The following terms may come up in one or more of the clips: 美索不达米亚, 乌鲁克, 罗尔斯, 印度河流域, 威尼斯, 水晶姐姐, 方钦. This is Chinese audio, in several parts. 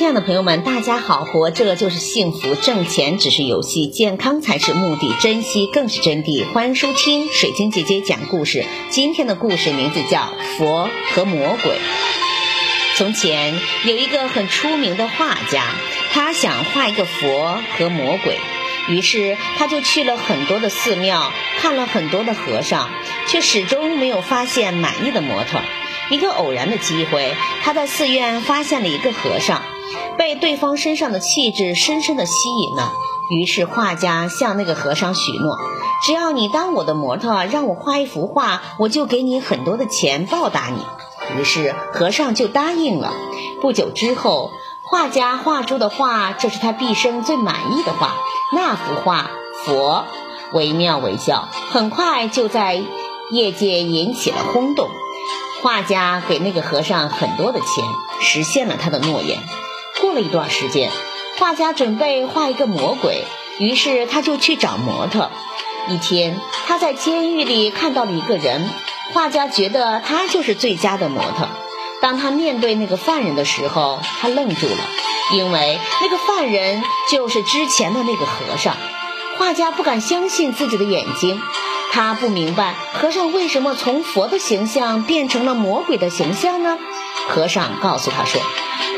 亲爱的朋友们，大家好，活着就是幸福，挣钱只是游戏，健康才是目的，珍惜更是真谛。欢迎收听水晶姐姐讲故事。今天的故事名字叫佛和魔鬼。从前有一个很出名的画家，他想画一个佛和魔鬼，于是他就去了很多的寺庙，看了很多的和尚，却始终没有发现满意的模特。一个偶然的机会，他在寺院发现了一个和尚，被对方身上的气质深深的吸引了。于是画家向那个和尚许诺，只要你当我的模特，让我画一幅画，我就给你很多的钱报答你。于是和尚就答应了。不久之后，画家画出的画，这是他毕生最满意的画。那幅画佛惟妙惟肖，很快就在业界引起了轰动。画家给那个和尚很多的钱，实现了他的诺言。过了一段时间，画家准备画一个魔鬼，于是他就去找模特。一天，他在监狱里看到了一个人，画家觉得他就是最佳的模特。当他面对那个犯人的时候，他愣住了，因为那个犯人就是之前的那个和尚。画家不敢相信自己的眼睛，他不明白和尚为什么从佛的形象变成了魔鬼的形象呢？和尚告诉他说，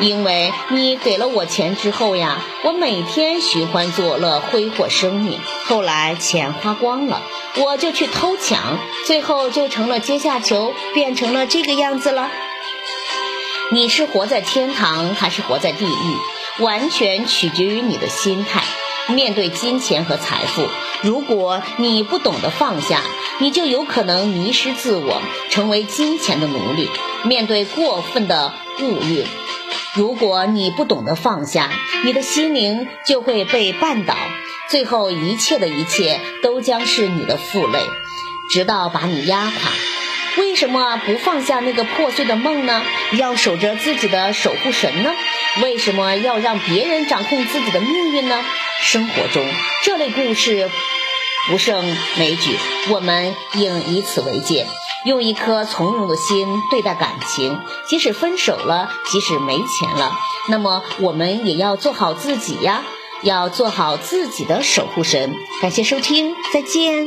因为你给了我钱之后呀，我每天寻欢作乐，挥霍生命，后来钱花光了，我就去偷抢，最后就成了阶下囚，变成了这个样子了。你是活在天堂还是活在地狱，完全取决于你的心态。面对金钱和财富，如果你不懂得放下，你就有可能迷失自我，成为金钱的奴隶。面对过分的物欲，如果你不懂得放下，你的心灵就会被绊倒，最后一切的一切都将是你的负累，直到把你压垮。为什么不放下那个破碎的梦呢？要守着自己的守护神呢？为什么要让别人掌控自己的命运呢？生活中这类故事不胜枚举，我们应以此为戒，用一颗从容的心对待感情。即使分手了，即使没钱了，那么我们也要做好自己呀，要做好自己的守护神。感谢收听，再见。